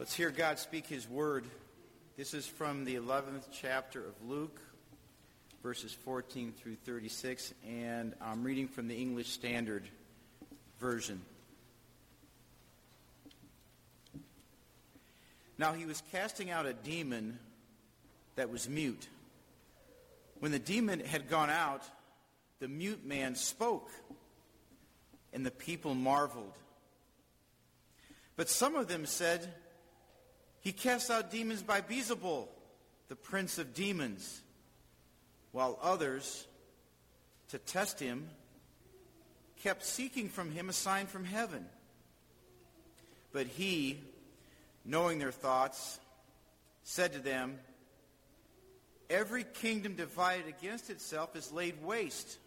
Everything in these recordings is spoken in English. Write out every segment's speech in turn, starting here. Let's hear God speak his word. This is from the 11th chapter of Luke, verses 14 through 36, and I'm reading from the English Standard Version. Now he was casting out a demon that was mute. When the demon had gone out, the mute man spoke, and the people marveled. But some of them said, "He casts out demons by Beelzebul, the prince of demons," while others, to test him, kept seeking from him a sign from heaven. But he, knowing their thoughts, said to them, "Every kingdom divided against itself is laid waste,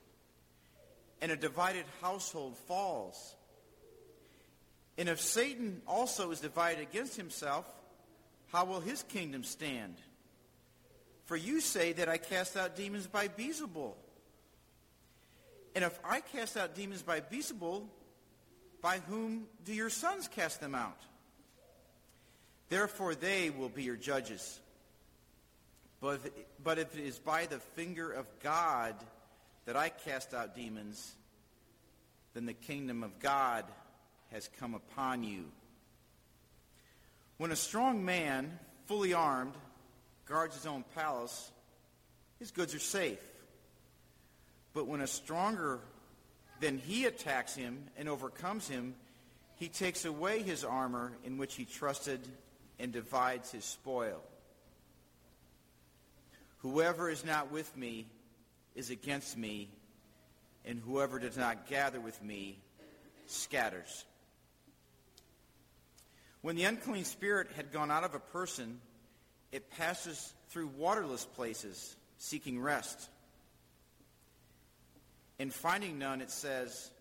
and a divided household falls. And if Satan also is divided against himself, how will his kingdom stand? For you say that I cast out demons by Beelzebul. And if I cast out demons by Beelzebul, by whom do your sons cast them out? Therefore they will be your judges. But if it is by the finger of God that I cast out demons, then the kingdom of God has come upon you. When a strong man, fully armed, guards his own palace, his goods are safe. But when a stronger than he attacks him and overcomes him, he takes away his armor in which he trusted and divides his spoil. Whoever is not with me is against me, and whoever does not gather with me scatters." When the unclean spirit had gone out of a person, it passes through waterless places, seeking rest. And finding none, it says,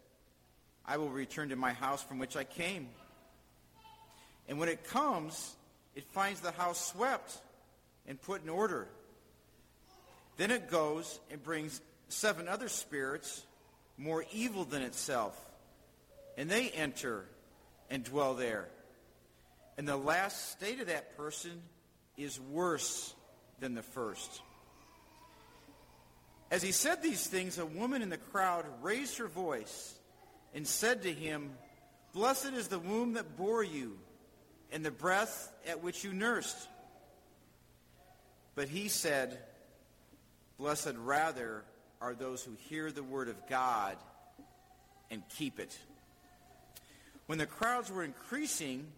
"I will return to my house from which I came." And when it comes, it finds the house swept and put in order. Then it goes and brings 7 other spirits, more evil than itself, and they enter and dwell there. And the last state of that person is worse than the first. As he said these things, a woman in the crowd raised her voice and said to him, "Blessed is the womb that bore you, and the breast at which you nursed." But he said, "Blessed rather are those who hear the word of God and keep it." When the crowds were increasing,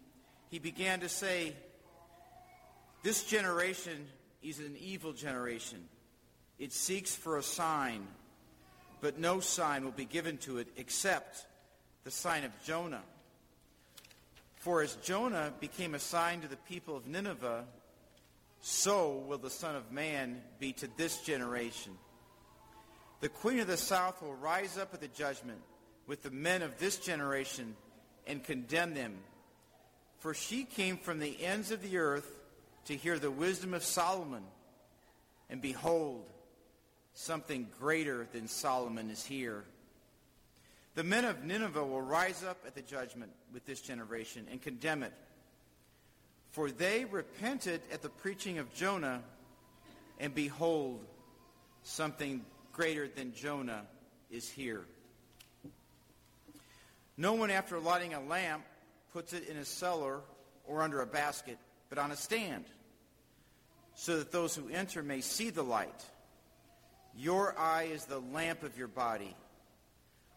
he began to say, "This generation is an evil generation. It seeks for a sign, but no sign will be given to it except the sign of Jonah. For as Jonah became a sign to the people of Nineveh, so will the Son of Man be to this generation. The Queen of the South will rise up at the judgment with the men of this generation and condemn them. For she came from the ends of the earth to hear the wisdom of Solomon. And behold, something greater than Solomon is here. The men of Nineveh will rise up at the judgment with this generation and condemn it. For they repented at the preaching of Jonah, and behold, something greater than Jonah is here. No one, after lighting a lamp, puts it in a cellar or under a basket, but on a stand, so that those who enter may see the light. Your eye is the lamp of your body.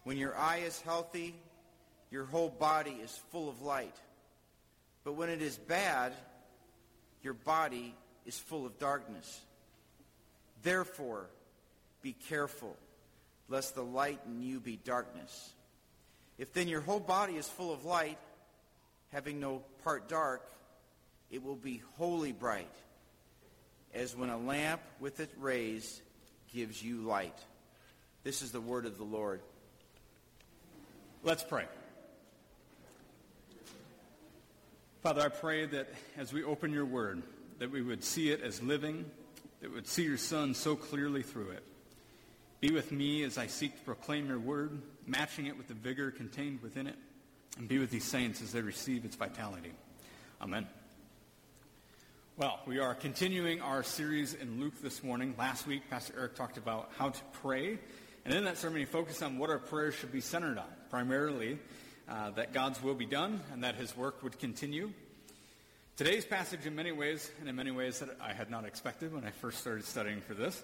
When your eye is healthy, your whole body is full of light. But when it is bad, your body is full of darkness. Therefore, be careful, lest the light in you be darkness. If then your whole body is full of light, having no part dark, it will be wholly bright, as when a lamp with its rays gives you light." This is the word of the Lord. Let's pray. Father, I pray that as we open your word, that we would see it as living, that we would see your Son so clearly through it. Be with me as I seek to proclaim your word, matching it with the vigor contained within it, and be with these saints as they receive its vitality. Amen. Well, we are continuing our series in Luke this morning. Last week, Pastor Eric talked about how to pray. And in that sermon, he focused on what our prayers should be centered on. Primarily, that God's will be done and that his work would continue. Today's passage in many ways that I had not expected when I first started studying for this,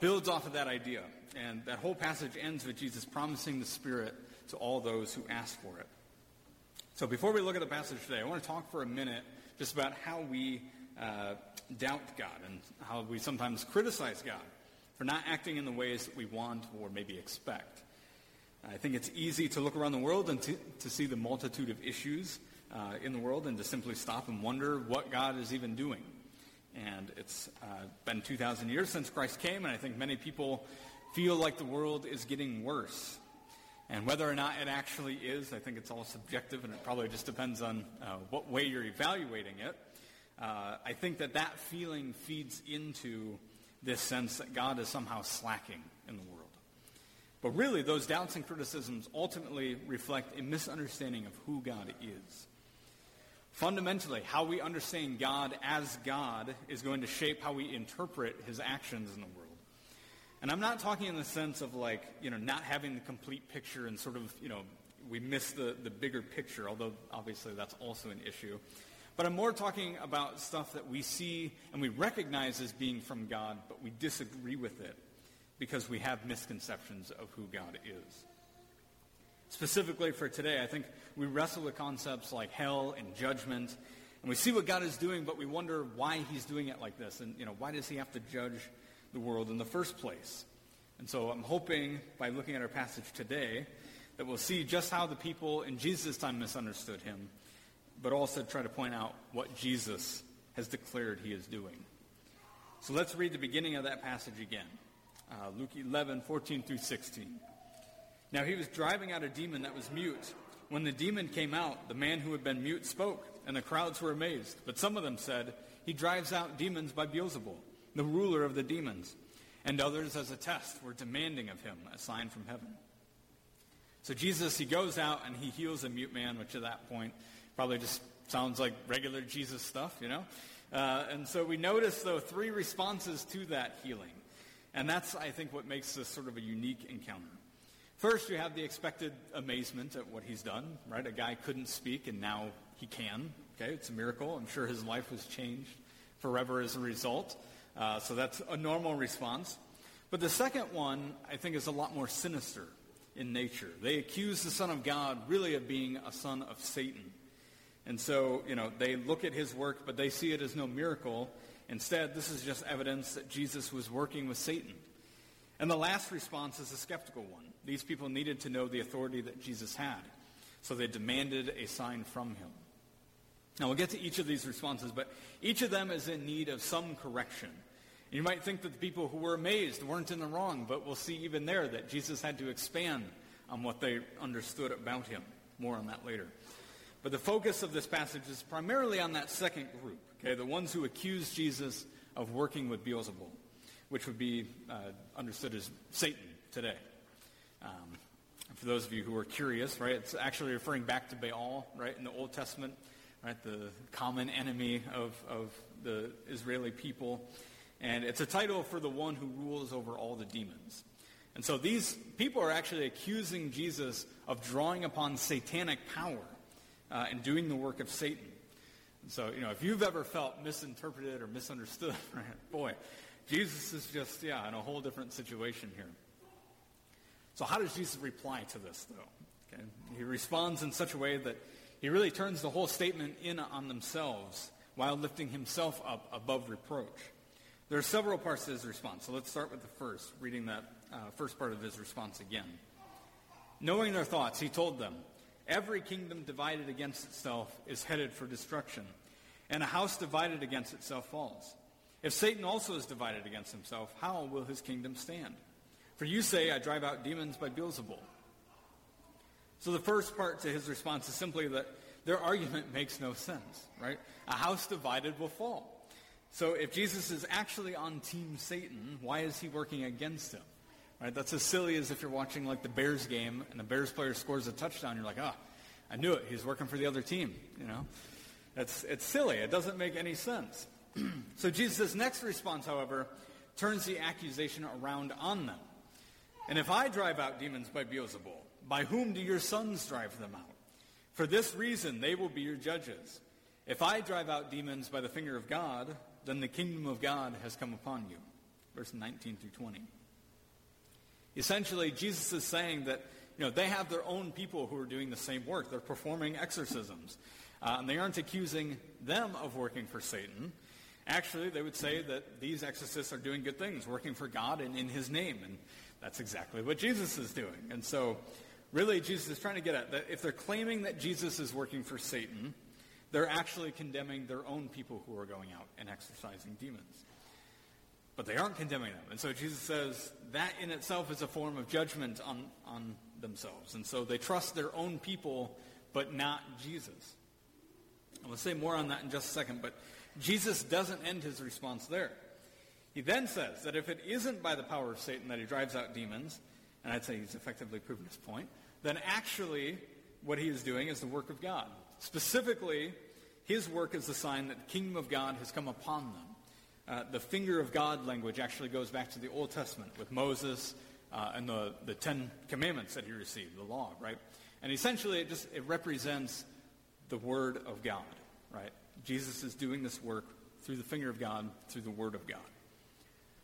builds off of that idea. And that whole passage ends with Jesus promising the Spirit to all those who ask for it. So before we look at the passage today, I want to talk for a minute just about how we doubt God and how we sometimes criticize God for not acting in the ways that we want or maybe expect. I think it's easy to look around the world and to see the multitude of issues in the world and to simply stop and wonder what God is even doing. And it's been 2,000 years since Christ came, and I think many people feel like the world is getting worse. And whether or not it actually is, I think it's all subjective, and it probably just depends on what way you're evaluating it. I think that feeling feeds into this sense that God is somehow slacking in the world. But really, those doubts and criticisms ultimately reflect a misunderstanding of who God is. Fundamentally, how we understand God as God is going to shape how we interpret his actions in the world. And I'm not talking in the sense of not having the complete picture and we miss the bigger picture, although obviously that's also an issue. But I'm more talking about stuff that we see and we recognize as being from God, but we disagree with it because we have misconceptions of who God is. Specifically for today, I think we wrestle with concepts like hell and judgment, and we see what God is doing, but we wonder why he's doing it like this, and why does he have to judge the world in the first place? And so I'm hoping by looking at our passage today that we'll see just how the people in Jesus' time misunderstood him, but also try to point out what Jesus has declared he is doing. So let's read the beginning of that passage again. Luke 11:14 through 16. Now he was driving out a demon that was mute. When the demon came out, the man who had been mute spoke, and the crowds were amazed. But some of them said, "He drives out demons by Beelzebul, the ruler of the demons." And others, as a test, were demanding of him a sign from heaven. So Jesus, he goes out and he heals a mute man, which at that point probably just sounds like regular Jesus stuff, And so we notice, though, three responses to that healing. And that's, I think, what makes this sort of a unique encounter. First, you have the expected amazement at what he's done, right? A guy couldn't speak, and now he can. Okay, it's a miracle. I'm sure his life was changed forever as a result. So that's a normal response. But the second one, I think, is a lot more sinister in nature. They accuse the Son of God really of being a son of Satan. And so, they look at his work, but they see it as no miracle. Instead, this is just evidence that Jesus was working with Satan. And the last response is a skeptical one. These people needed to know the authority that Jesus had, so they demanded a sign from him. Now, we'll get to each of these responses, but each of them is in need of some correction. You might think that the people who were amazed weren't in the wrong, but we'll see even there that Jesus had to expand on what they understood about him. More on that later. But the focus of this passage is primarily on that second group, okay, the ones who accused Jesus of working with Beelzebul, which would be understood as Satan today. For those of you who are curious, right, it's actually referring back to Baal, right, in the Old Testament, right, the common enemy of the Israeli people. And it's a title for the one who rules over all the demons. And so these people are actually accusing Jesus of drawing upon satanic power and doing the work of Satan. And so, if you've ever felt misinterpreted or misunderstood, right, boy, Jesus is just, in a whole different situation here. So how does Jesus reply to this, though? Okay? He responds in such a way that he really turns the whole statement in on themselves while lifting himself up above reproach. There are several parts to his response, so let's start with the first, reading that first part of his response again. Knowing their thoughts, he told them, "Every kingdom divided against itself is headed for destruction, and a house divided against itself falls. If Satan also is divided against himself, how will his kingdom stand? For you say, I drive out demons by Beelzebul." So the first part to his response is simply that their argument makes no sense, right? A house divided will fall. So if Jesus is actually on Team Satan, why is he working against him? Right? That's as silly as if you're watching the Bears game and the Bears player scores a touchdown. You're like, I knew it. He's working for the other team. It's silly. It doesn't make any sense. So Jesus' next response, however, turns the accusation around on them. And if I drive out demons by Beelzebul, by whom do your sons drive them out? For this reason they will be your judges. If I drive out demons by the finger of God, then the kingdom of God has come upon you. Verse 19 through 20. Essentially, Jesus is saying that, they have their own people who are doing the same work. They're performing exorcisms. And they aren't accusing them of working for Satan. Actually, they would say that these exorcists are doing good things, working for God and in his name. And that's exactly what Jesus is doing. And so, really, Jesus is trying to get at that if they're claiming that Jesus is working for Satan, they're actually condemning their own people who are going out and exorcising demons. But they aren't condemning them. And so Jesus says that in itself is a form of judgment on themselves. And so they trust their own people, but not Jesus. And we'll say more on that in just a second, but Jesus doesn't end his response there. He then says that if it isn't by the power of Satan that he drives out demons, and I'd say he's effectively proven his point, then actually what he is doing is the work of God. Specifically, his work is the sign that the kingdom of God has come upon them. The finger of God language actually goes back to the Old Testament with Moses and the 10 Commandments that he received, the law, right? And essentially, it represents the word of God, right? Jesus is doing this work through the finger of God, through the word of God.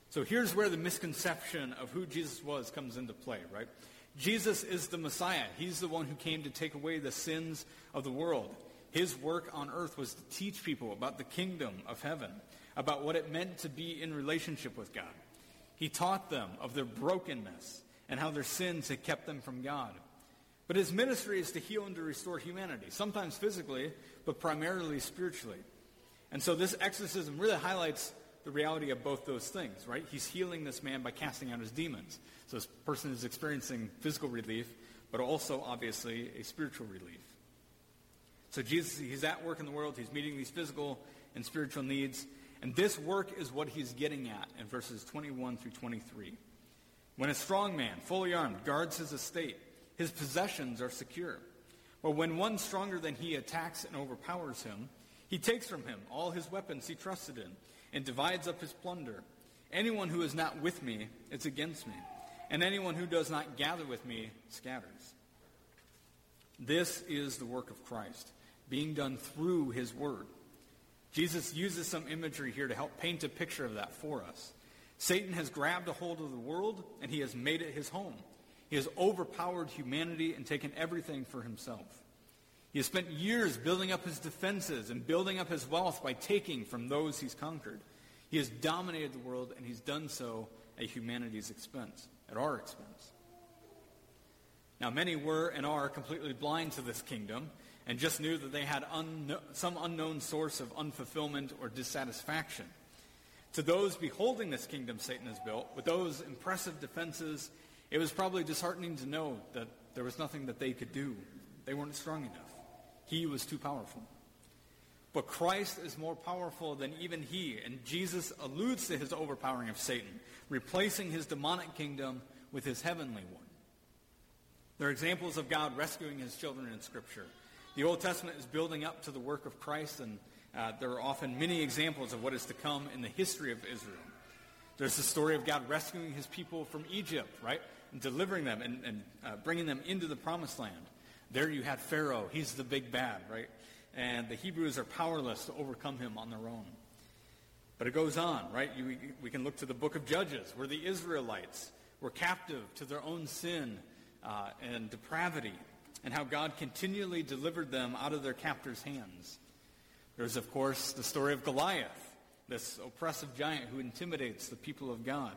So here's where the misconception of who Jesus was comes into play, right? Jesus is the Messiah. He's the one who came to take away the sins of the world. His work on earth was to teach people about the kingdom of heaven, about what it meant to be in relationship with God. He taught them of their brokenness and how their sins had kept them from God. But his ministry is to heal and to restore humanity, sometimes physically, but primarily spiritually. And so this exorcism really highlights the reality of both those things, right? He's healing this man by casting out his demons. So this person is experiencing physical relief, but also, obviously, a spiritual relief. So Jesus, he's at work in the world. He's meeting these physical and spiritual needs. And this work is what he's getting at in verses 21 through 23. When a strong man, fully armed, guards his estate, his possessions are secure. But when one stronger than he attacks and overpowers him, he takes from him all his weapons he trusted in and divides up his plunder. Anyone who is not with me is against me, and anyone who does not gather with me scatters. This is the work of Christ, being done through his word. Jesus uses some imagery here to help paint a picture of that for us. Satan has grabbed a hold of the world, and he has made it his home. He has overpowered humanity and taken everything for himself. He has spent years building up his defenses and building up his wealth by taking from those he's conquered. He has dominated the world, and he's done so at humanity's expense, at our expense. Now, many were and are completely blind to this kingdom, and just knew that they had some unknown source of unfulfillment or dissatisfaction. To those beholding this kingdom Satan has built, with those impressive defenses, it was probably disheartening to know that there was nothing that they could do. They weren't strong enough. He was too powerful. But Christ is more powerful than even he, and Jesus alludes to his overpowering of Satan, replacing his demonic kingdom with his heavenly one. There are examples of God rescuing his children in Scripture. The Old Testament is building up to the work of Christ, and there are often many examples of what is to come in the history of Israel. There's the story of God rescuing his people from Egypt, right, and delivering them and bringing them into the promised land. There you had Pharaoh. He's the big bad, right? And the Hebrews are powerless to overcome him on their own. But it goes on, right? We can look to the book of Judges, where the Israelites were captive to their own sin and depravity, and how God continually delivered them out of their captors' hands. There's, of course, the story of Goliath, this oppressive giant who intimidates the people of God.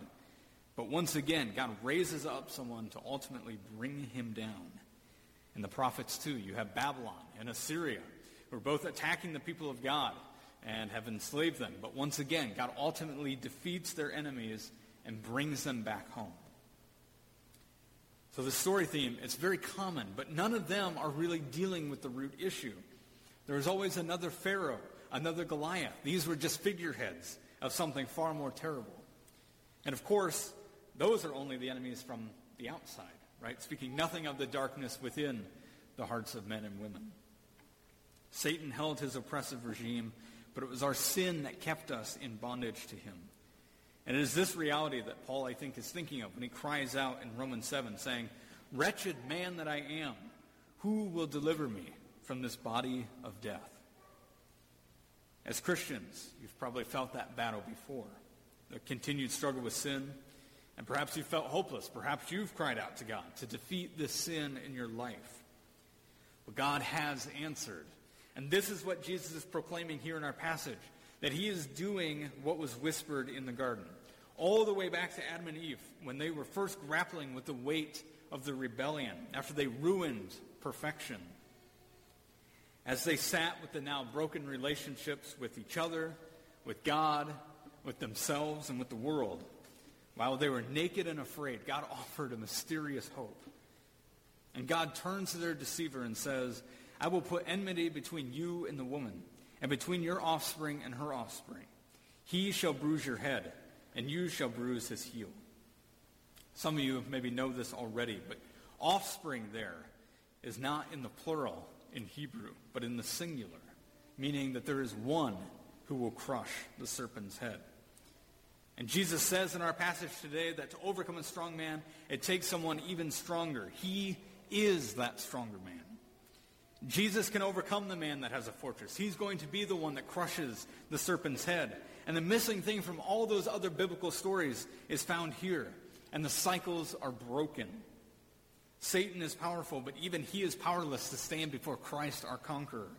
But once again, God raises up someone to ultimately bring him down. And the prophets, too. You have Babylon and Assyria, who are both attacking the people of God and have enslaved them. But once again, God ultimately defeats their enemies and brings them back home. So the story theme, it's very common, but none of them are really dealing with the root issue. There is always another Pharaoh, another Goliath. These were just figureheads of something far more terrible. And of course, those are only the enemies from the outside, right? Speaking nothing of the darkness within the hearts of men and women. Satan held his oppressive regime, but it was our sin that kept us in bondage to him. And it is this reality that Paul, I think, is thinking of when he cries out in Romans 7, saying, "Wretched man that I am, who will deliver me from this body of death?" As Christians, you've probably felt that battle before, the continued struggle with sin, and perhaps you felt hopeless. Perhaps you've cried out to God to defeat this sin in your life. But God has answered. And this is what Jesus is proclaiming here in our passage, that he is doing what was whispered in the garden. All the way back to Adam and Eve, when they were first grappling with the weight of the rebellion, after they ruined perfection. As they sat with the now broken relationships with each other, with God, with themselves, and with the world, while they were naked and afraid, God offered a mysterious hope. And God turns to their deceiver and says, "I will put enmity between you and the woman, and between your offspring and her offspring. He shall bruise your head, and you shall bruise his heel." Some of you maybe know this already, but offspring there is not in the plural in Hebrew, but in the singular, meaning that there is one who will crush the serpent's head. And Jesus says in our passage today that to overcome a strong man, it takes someone even stronger. He is that stronger man. Jesus can overcome the man that has a fortress. He's going to be the one that crushes the serpent's head. And the missing thing from all those other biblical stories is found here. And the cycles are broken. Satan is powerful, but even he is powerless to stand before Christ our conqueror.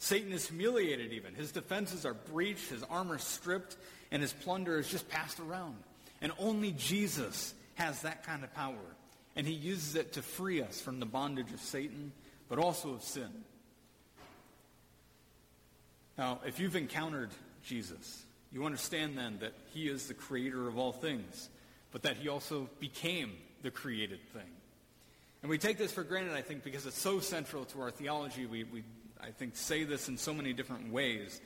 Satan is humiliated even. His defenses are breached, his armor stripped, and his plunder is just passed around. And only Jesus has that kind of power. And he uses it to free us from the bondage of Satan, but also of sin. Now, if you've encountered Jesus, you understand then that he is the creator of all things, but that he also became the created thing. And we take this for granted, I think, because it's so central to our theology. We I think, say this in so many different ways,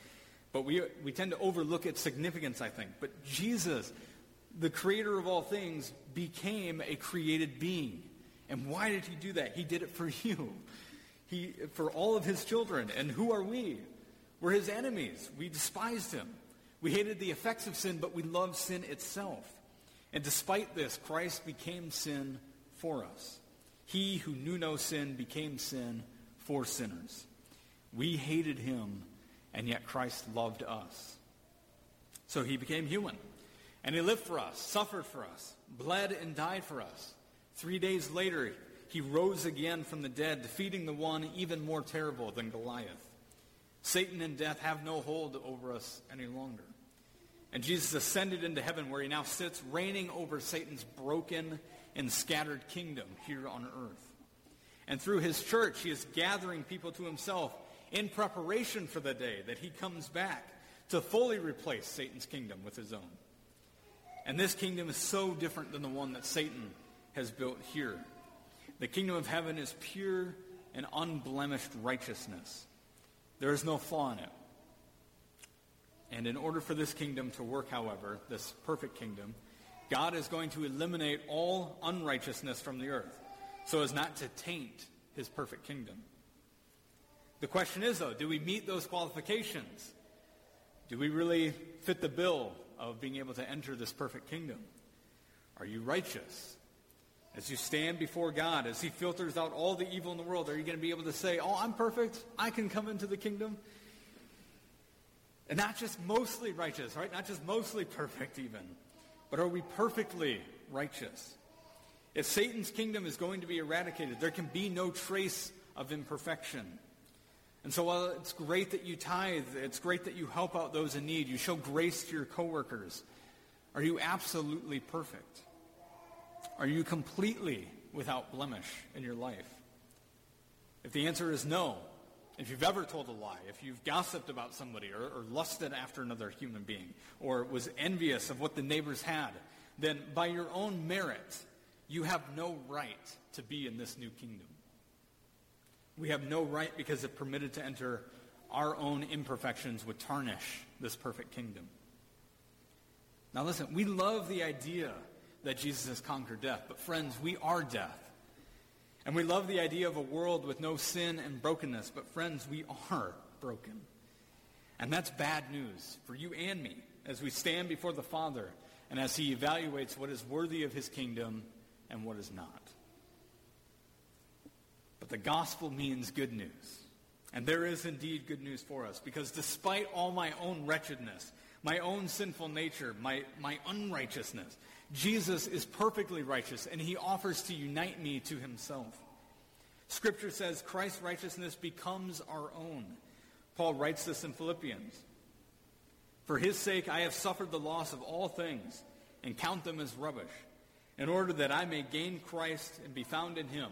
but we tend to overlook its significance, I think. But Jesus, the creator of all things, became a created being. And why did he do that? He did it for you. For all of his children. And who are we? We're his enemies. We despised him. We hated the effects of sin, but we loved sin itself. And despite this, Christ became sin for us. He who knew no sin became sin for sinners. We hated him, and yet Christ loved us. So he became human. And he lived for us, suffered for us, bled and died for us. 3 days later, he rose again from the dead, defeating the one even more terrible than Goliath. Satan and death have no hold over us any longer. And Jesus ascended into heaven, where he now sits, reigning over Satan's broken and scattered kingdom here on earth. And through his church, he is gathering people to himself in preparation for the day that he comes back to fully replace Satan's kingdom with his own. And this kingdom is so different than the one that Satan has built here. The kingdom of heaven is pure and unblemished righteousness. There is no flaw in it. And in order for this kingdom to work, however, this perfect kingdom, God is going to eliminate all unrighteousness from the earth so as not to taint his perfect kingdom. The question is, though, do we meet those qualifications? Do we really fit the bill of being able to enter this perfect kingdom? Are you righteous? As you stand before God, as he filters out all the evil in the world, are you going to be able to say, "Oh, I'm perfect, I can come into the kingdom"? And not just mostly righteous, right? Not just mostly perfect even, but are we perfectly righteous? If Satan's kingdom is going to be eradicated, there can be no trace of imperfection. And so while it's great that you tithe, it's great that you help out those in need, you show grace to your coworkers, are you absolutely perfect? Are you completely without blemish in your life? If the answer is no, if you've ever told a lie, if you've gossiped about somebody or lusted after another human being, or was envious of what the neighbors had, then by your own merit, you have no right to be in this new kingdom. We have no right because if permitted to enter, our own imperfections would tarnish this perfect kingdom. Now listen, we love the idea that Jesus has conquered death. But friends, we are death. And we love the idea of a world with no sin and brokenness. But friends, we are broken. And that's bad news for you and me as we stand before the Father and as he evaluates what is worthy of his kingdom and what is not. But the gospel means good news. And there is indeed good news for us, because despite all my own wretchedness, my own sinful nature, my unrighteousness, Jesus is perfectly righteous, and he offers to unite me to himself. Scripture says Christ's righteousness becomes our own. Paul writes this in Philippians. For his sake I have suffered the loss of all things and count them as rubbish, in order that I may gain Christ and be found in him,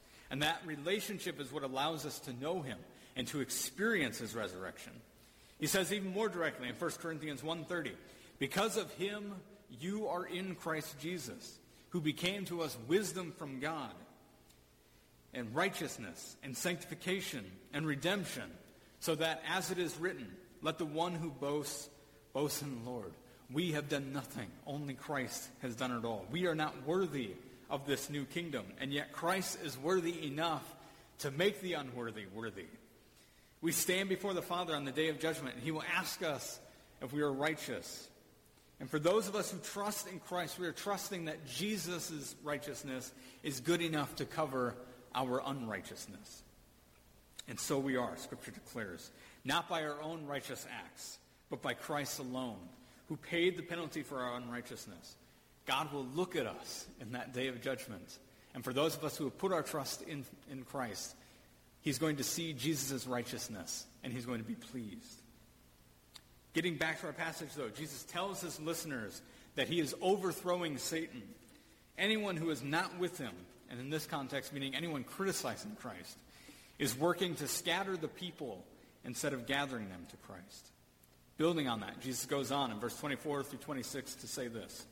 And that relationship is what allows us to know him and to experience his resurrection. He says even more directly in 1 Corinthians 1:30, because of him you are in Christ Jesus, who became to us wisdom from God, and righteousness, and sanctification, and redemption, so that as it is written, let the one who boasts, boast in the Lord. We have done nothing. Only Christ has done it all. We are not worthy of this new kingdom, and yet Christ is worthy enough to make the unworthy worthy. We stand before the Father on the day of judgment, and he will ask us if we are righteous. And for those of us who trust in Christ, we are trusting that Jesus' righteousness is good enough to cover our unrighteousness. And so we are, Scripture declares, not by our own righteous acts, but by Christ alone, who paid the penalty for our unrighteousness. God will look at us in that day of judgment. And for those of us who have put our trust in Christ, he's going to see Jesus' righteousness, and he's going to be pleased. Getting back to our passage, though, Jesus tells his listeners that he is overthrowing Satan. Anyone who is not with him, and in this context meaning anyone criticizing Christ, is working to scatter the people instead of gathering them to Christ. Building on that, Jesus goes on in verse 24 through 26 to say this.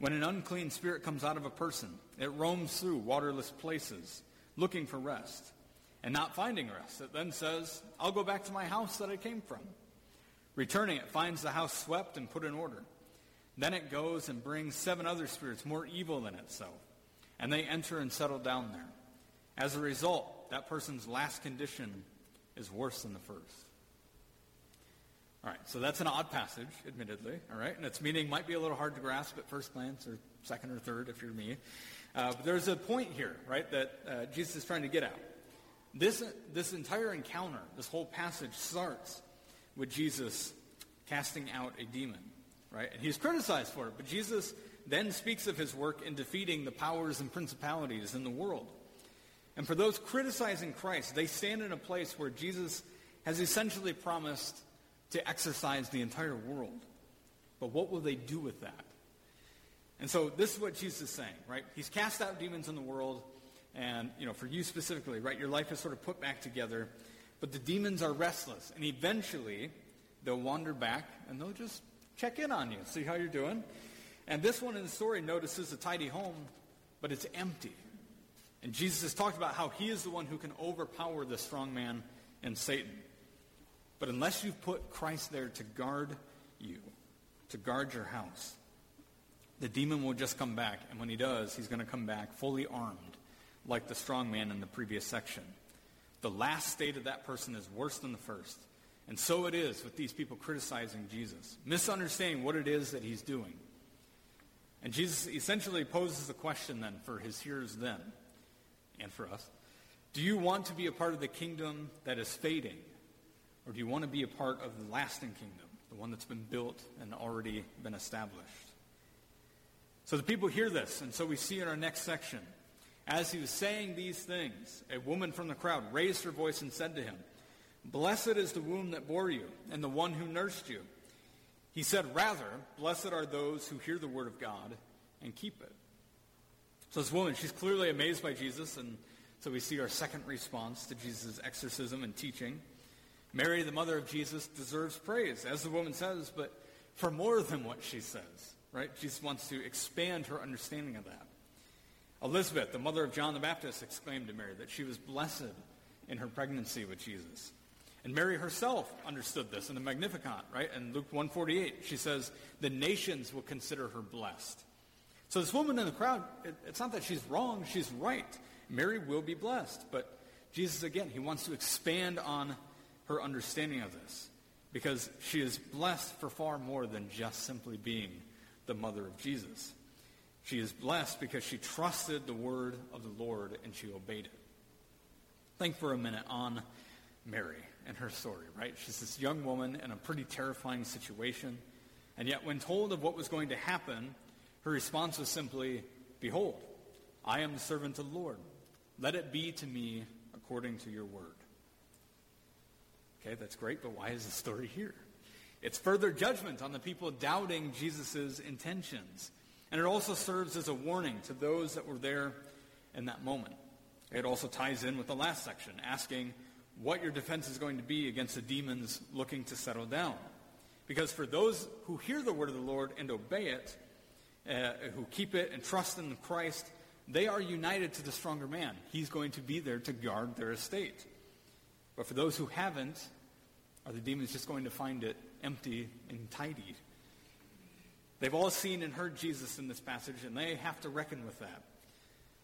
When an unclean spirit comes out of a person, it roams through waterless places, looking for rest, and not finding rest. It then says, I'll go back to my house that I came from. Returning, it finds the house swept and put in order. Then it goes and brings 7 other spirits more evil than itself, and they enter and settle down there. As a result, that person's last condition is worse than the first. All right, so that's an odd passage, admittedly, all right? And its meaning might be a little hard to grasp at first glance, or second or third if you're me. But there's a point here, right, that Jesus is trying to get at. This entire encounter, this whole passage starts with Jesus casting out a demon. Right? And he's criticized for it, but Jesus then speaks of his work in defeating the powers and principalities in the world. And for those criticizing Christ, they stand in a place where Jesus has essentially promised to exercise the entire world. But what will they do with that? And so this is what Jesus is saying, right? He's cast out demons in the world, and, you know, for you specifically, right, your life is sort of put back together, but the demons are restless, and eventually they'll wander back, and they'll just check in on you, see how you're doing. And this one in the story notices a tidy home, but it's empty. And Jesus has talked about how he is the one who can overpower the strong man and Satan. But unless you put Christ there to guard you, to guard your house, the demon will just come back. And when he does, he's going to come back fully armed, like the strong man in the previous section. The last state of that person is worse than the first. And so it is with these people criticizing Jesus, misunderstanding what it is that he's doing. And Jesus essentially poses the question then for his hearers then, and for us. Do you want to be a part of the kingdom that is fading? Or do you want to be a part of the lasting kingdom, the one that's been built and already been established? So the people hear this, and so we see in our next section, as he was saying these things, a woman from the crowd raised her voice and said to him, Blessed is the womb that bore you, and the one who nursed you. He said, Rather, blessed are those who hear the word of God and keep it. So this woman, she's clearly amazed by Jesus, and so we see our second response to Jesus' exorcism and teaching. Mary, the mother of Jesus, deserves praise, as the woman says, but for more than what she says, right? Jesus wants to expand her understanding of that. Elizabeth, the mother of John the Baptist, exclaimed to Mary that she was blessed in her pregnancy with Jesus. And Mary herself understood this in the Magnificat, right? In Luke 1:48, she says, the nations will consider her blessed. So this woman in the crowd, it's not that she's wrong, she's right. Mary will be blessed. But Jesus, again, he wants to expand on her understanding of this, because she is blessed for far more than just simply being the mother of Jesus. She is blessed because she trusted the word of the Lord and she obeyed it. Think for a minute on Mary and her story, right? She's this young woman in a pretty terrifying situation. And yet when told of what was going to happen, her response was simply, behold, I am the servant of the Lord. Let it be to me according to your word. Okay, that's great, but why is the story here? It's further judgment on the people doubting Jesus' intentions. And it also serves as a warning to those that were there in that moment. It also ties in with the last section, asking what your defense is going to be against the demons looking to settle down. Because for those who hear the word of the Lord and obey it, who keep it and trust in Christ, they are united to the stronger man. He's going to be there to guard their estate. But for those who haven't, are the demons just going to find it empty and tidy? They've all seen and heard Jesus in this passage, and they have to reckon with that.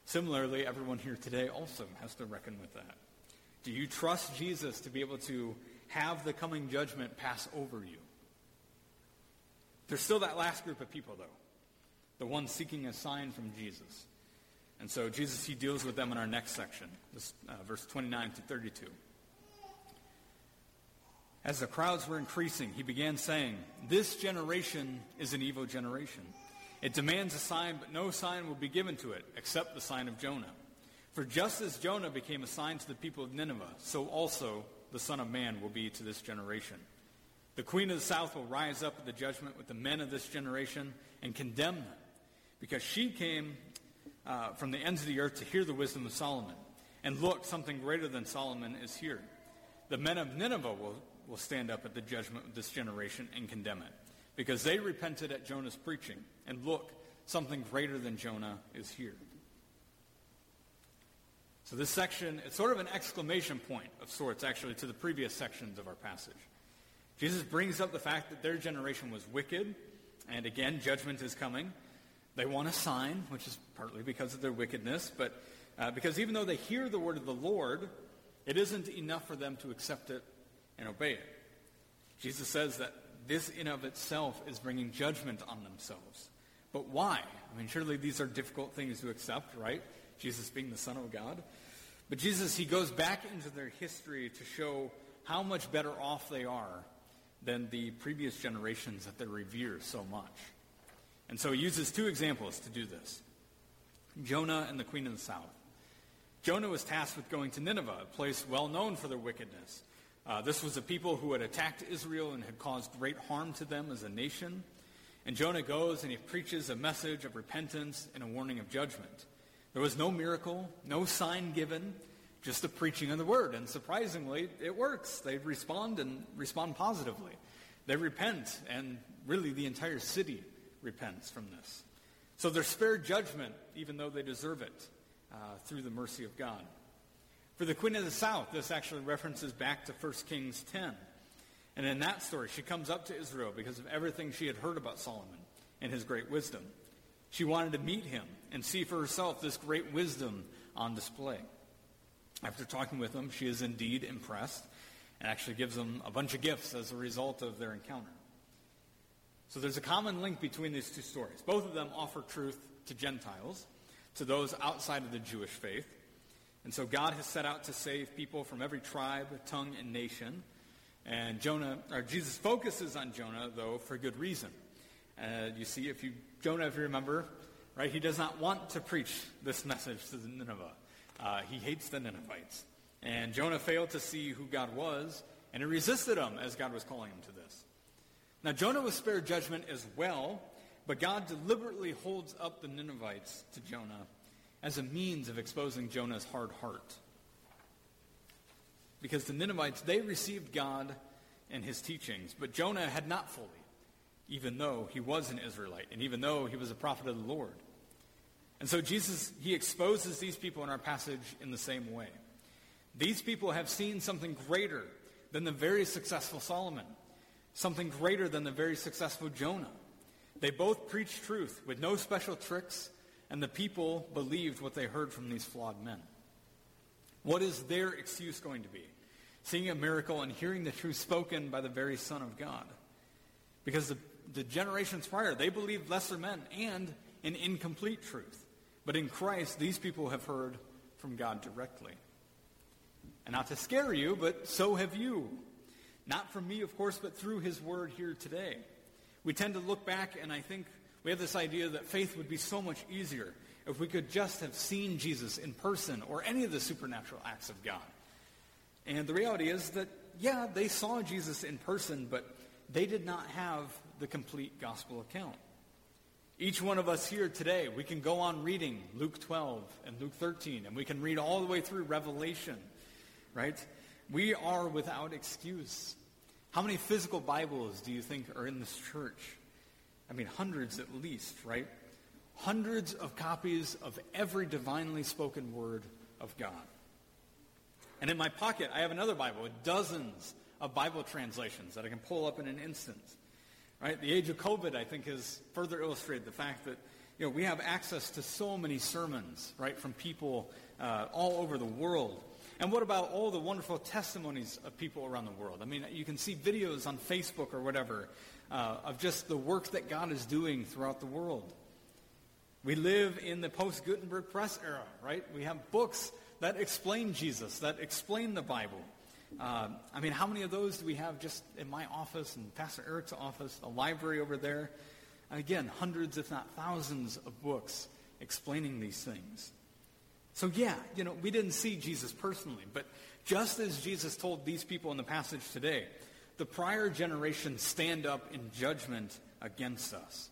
Similarly, everyone here today also has to reckon with that. Do you trust Jesus to be able to have the coming judgment pass over you? There's still that last group of people, though, the ones seeking a sign from Jesus. And so Jesus, he deals with them in our next section, this, verse 29 to 32. As the crowds were increasing, he began saying, this generation is an evil generation. It demands a sign, but no sign will be given to it except the sign of Jonah. For just as Jonah became a sign to the people of Nineveh, so also the Son of Man will be to this generation. The Queen of the South will rise up at the judgment with the men of this generation and condemn them, because she came from the ends of the earth to hear the wisdom of Solomon. And look, something greater than Solomon is here. The men of Nineveh will stand up at the judgment of this generation and condemn it, because they repented at Jonah's preaching. And look, something greater than Jonah is here. So this section, it's sort of an exclamation point of sorts, actually, to the previous sections of our passage. Jesus brings up the fact that their generation was wicked, and again, judgment is coming. They want a sign, which is partly because of their wickedness, but because even though they hear the word of the Lord, it isn't enough for them to accept it and obey it. Jesus says that this in of itself is bringing judgment on themselves. But why? I mean, surely these are difficult things to accept, right? Jesus being the Son of God. But Jesus, he goes back into their history to show how much better off they are than the previous generations that they revere so much. And so he uses two examples to do this. Jonah and the Queen of the South. Jonah was tasked with going to Nineveh, a place well known for their wickedness. This was a people who had attacked Israel and had caused great harm to them as a nation. And Jonah goes and he preaches a message of repentance and a warning of judgment. There was no miracle, no sign given, just the preaching of the word. And surprisingly, it works. They respond positively. They repent, and really the entire city repents from this. So they're spared judgment, even though they deserve it, through the mercy of God. For the Queen of the South, this actually references back to 1 Kings 10. And in that story, she comes up to Israel because of everything she had heard about Solomon and his great wisdom. She wanted to meet him and see for herself this great wisdom on display. After talking with him, she is indeed impressed and actually gives him a bunch of gifts as a result of their encounter. So there's a common link between these two stories. Both of them offer truth to Gentiles, to those outside of the Jewish faith. And so God has set out to save people from every tribe, tongue, and nation. And Jesus focuses on Jonah, though, for good reason. You see, if you remember, right, he does not want to preach this message to Nineveh. He hates the Ninevites. And Jonah failed to see who God was, and he resisted him as God was calling him to this. Now, Jonah was spared judgment as well, but God deliberately holds up the Ninevites to Jonah as a means of exposing Jonah's hard heart. because the Ninevites, they received God and his teachings, but Jonah had not fully, even though he was an Israelite, and even though he was a prophet of the Lord. And so Jesus, he exposes these people in our passage in the same way. These people have seen something greater than the very successful Solomon, something greater than the very successful Jonah. They both preached truth with no special tricks, and the people believed what they heard from these flawed men. What is their excuse going to be? Seeing a miracle and hearing the truth spoken by the very Son of God. Because the generations prior, they believed lesser men and an incomplete truth. But in Christ, these people have heard from God directly. And not to scare you, but so have you. Not from me, of course, but through his word here today. We tend to look back, and I think we have this idea that faith would be so much easier if we could just have seen Jesus in person or any of the supernatural acts of God. And the reality is that, yeah, they saw Jesus in person, but they did not have the complete gospel account. Each one of us here today, we can go on reading Luke 12 and Luke 13, and we can read all the way through Revelation, right? We are without excuse. How many physical Bibles do you think are in this church? I mean, hundreds at least, right? Hundreds of copies of every divinely spoken word of God. And in my pocket, I have another Bible with dozens of Bible translations that I can pull up in an instant. Right? The age of COVID, I think, has further illustrated the fact that, you know, we have access to so many sermons, right, from people all over the world. And what about all the wonderful testimonies of people around the world? I mean, you can see videos on Facebook or whatever of just the work that God is doing throughout the world. We live in the post-Gutenberg press era, right? We have books that explain Jesus, that explain the Bible. I mean, how many of those do we have just in my office and Pastor Eric's office, a library over there? And again, hundreds if not thousands of books explaining these things. So yeah, you know, we didn't see Jesus personally, but just as Jesus told these people in the passage today, the prior generations stand up in judgment against us.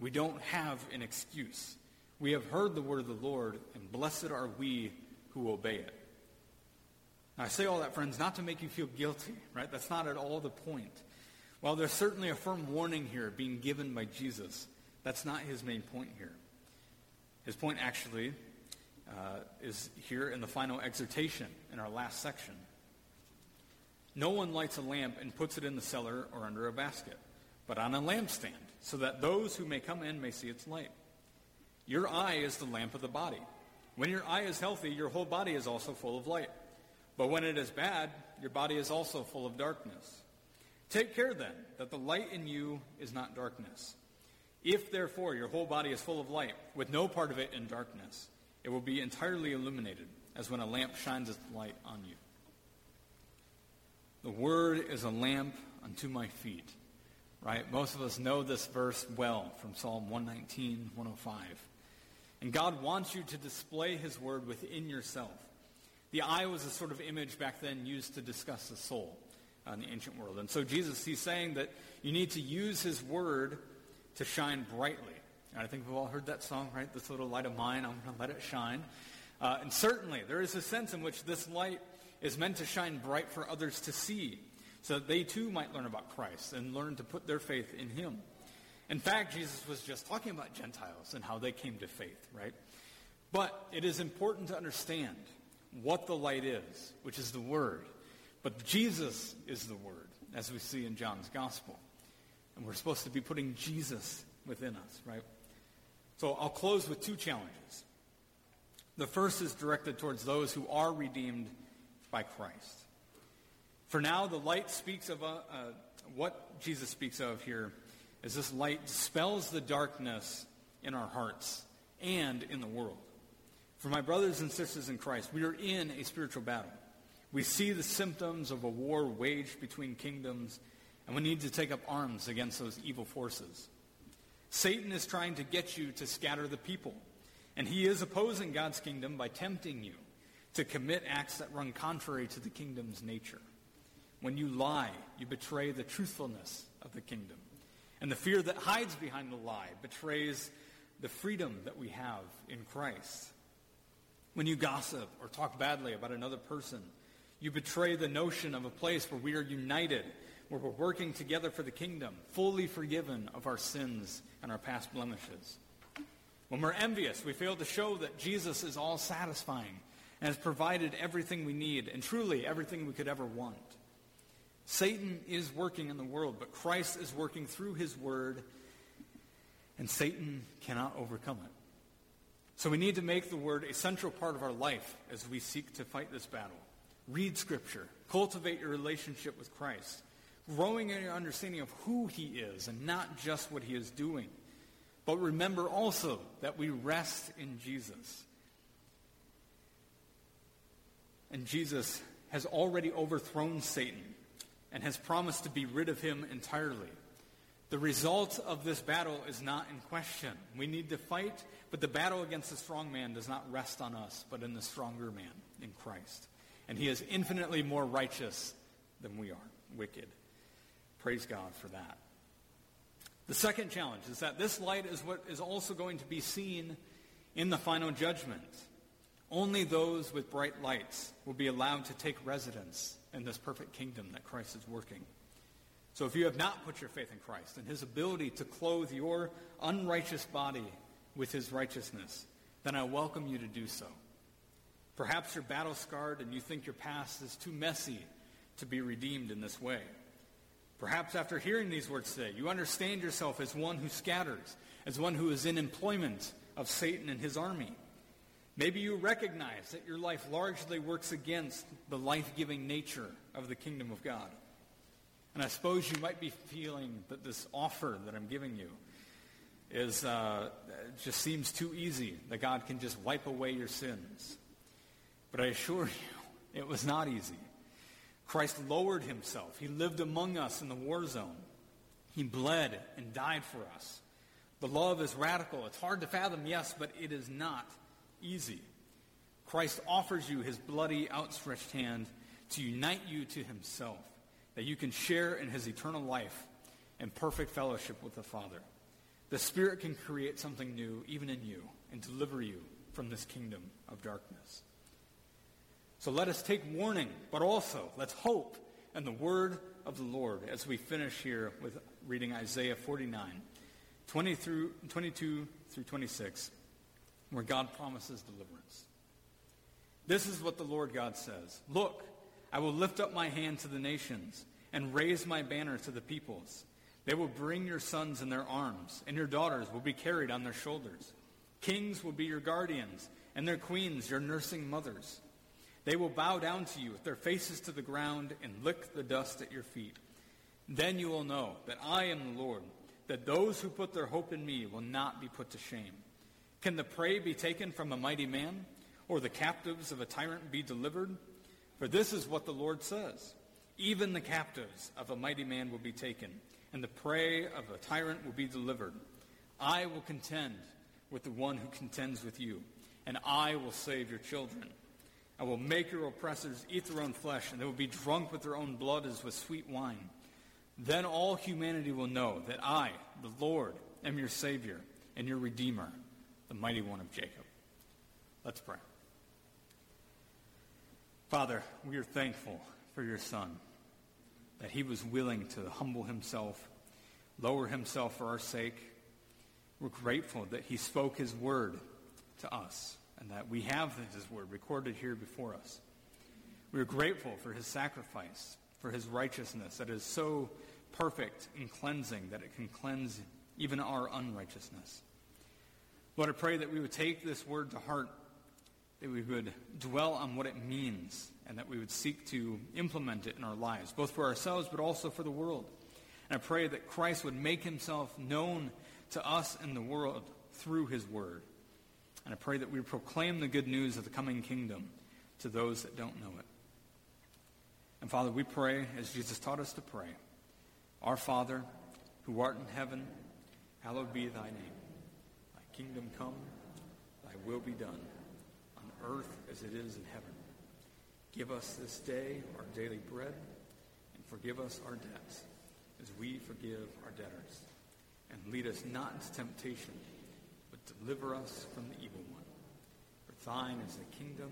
We don't have an excuse. We have heard the word of the Lord, and blessed are we who obey it. Now, I say all that, friends, not to make you feel guilty, right? That's not at all the point. While there's certainly a firm warning here being given by Jesus, that's not his main point here. His point actually is here in the final exhortation in our last section. No one lights a lamp and puts it in the cellar or under a basket, but on a lampstand, so that those who may come in may see its light. Your eye is the lamp of the body. When your eye is healthy, your whole body is also full of light. But when it is bad, your body is also full of darkness. Take care, then, that the light in you is not darkness. If, therefore, your whole body is full of light, with no part of it in darkness, it will be entirely illuminated, as when a lamp shines its light on you. The word is a lamp unto my feet. Right? Most of us know this verse well from Psalm 119, 105. And God wants you to display his word within yourself. The eye was a sort of image back then used to discuss the soul in the ancient world. And so Jesus, he's saying that you need to use his word to shine brightly. And I think we've all heard that song, right? This little light of mine, I'm going to let it shine. And certainly there is a sense in which this light is meant to shine bright for others to see, so that they too might learn about Christ and learn to put their faith in him. In fact, Jesus was just talking about Gentiles and how they came to faith, right? But it is important to understand what the light is, which is the Word. But Jesus is the Word, as we see in John's Gospel. And we're supposed to be putting Jesus within us, right? So I'll close with two challenges. The first is directed towards those who are redeemed by Christ. For now, the light speaks of what Jesus speaks of here. As this light dispels the darkness in our hearts and in the world. For my brothers and sisters in Christ, we are in a spiritual battle. We see the symptoms of a war waged between kingdoms, and we need to take up arms against those evil forces. Satan is trying to get you to scatter the people, and he is opposing God's kingdom by tempting you to commit acts that run contrary to the kingdom's nature. When you lie, you betray the truthfulness of the kingdom. And the fear that hides behind the lie betrays the freedom that we have in Christ. When you gossip or talk badly about another person, You betray the notion of a place where we are united, where we're working together for the kingdom, fully forgiven of our sins and our past blemishes. When we're envious, we fail to show that Jesus is all satisfying and has provided everything we need and truly everything we could ever want. Satan is working in the world, but Christ is working through his word, and Satan cannot overcome it. So we need to make the word a central part of our life as we seek to fight this battle. Read Scripture. Cultivate your relationship with Christ, growing in your understanding of who he is and not just what he is doing. But remember also that we rest in Jesus. And Jesus has already overthrown Satan and has promised to be rid of him entirely. The result of this battle is not in question. We need to fight, but the battle against the strong man does not rest on us, but in the stronger man, in Christ. And he is infinitely more righteous than we are, wicked. Praise God for that. The second challenge is that this light is what is also going to be seen in the final judgment. Only those with bright lights will be allowed to take residence in this perfect kingdom that Christ is working. So if you have not put your faith in Christ and his ability to clothe your unrighteous body with his righteousness, then I welcome you to do so. Perhaps you're battle-scarred and you think your past is too messy to be redeemed in this way. Perhaps after hearing these words today, you understand yourself as one who scatters, as one who is in employment of Satan and his army. Maybe you recognize that your life largely works against the life-giving nature of the kingdom of God. And I suppose you might be feeling that this offer that I'm giving you is just seems too easy, that God can just wipe away your sins. But I assure you, it was not easy. Christ lowered himself. He lived among us in the war zone. He bled and died for us. The love is radical. It's hard to fathom, yes, but it is not easy. Christ offers you his bloody, outstretched hand to unite you to himself, that you can share in his eternal life and perfect fellowship with the Father. The Spirit can create something new, even in you, and deliver you from this kingdom of darkness. So let us take warning, but also let's hope in the word of the Lord as we finish here with reading Isaiah 49, 22 through 26, where God promises deliverance. This is what the Lord God says. Look, I will lift up my hand to the nations and raise my banner to the peoples. They will bring your sons in their arms, and your daughters will be carried on their shoulders. Kings will be your guardians, and their queens your nursing mothers. They will bow down to you with their faces to the ground and lick the dust at your feet. Then you will know that I am the Lord, that those who put their hope in me will not be put to shame. Can the prey be taken from a mighty man, or the captives of a tyrant be delivered? For this is what the Lord says. Even the captives of a mighty man will be taken, and the prey of a tyrant will be delivered. I will contend with the one who contends with you, and I will save your children. I will make your oppressors eat their own flesh, and they will be drunk with their own blood as with sweet wine. Then all humanity will know that I, the Lord, am your Savior and your Redeemer, the Mighty One of Jacob. Let's pray. Father, we are thankful for your Son, that he was willing to humble himself, lower himself for our sake. We're grateful that he spoke his word to us, and that we have his word recorded here before us. We are grateful for his sacrifice, for his righteousness that is so perfect and cleansing that it can cleanse even our unrighteousness. Lord, I pray that we would take this word to heart, that we would dwell on what it means, and that we would seek to implement it in our lives, both for ourselves but also for the world. And I pray that Christ would make himself known to us in the world through his word. And I pray that we proclaim the good news of the coming kingdom to those that don't know it. And Father, we pray, as Jesus taught us to pray, Our Father, who art in heaven, hallowed be thy name. Thy kingdom come, thy will be done, on earth as it is in heaven. Give us this day our daily bread, and forgive us our debts, as we forgive our debtors. And lead us not into temptation, deliver us from the evil one. For thine is the kingdom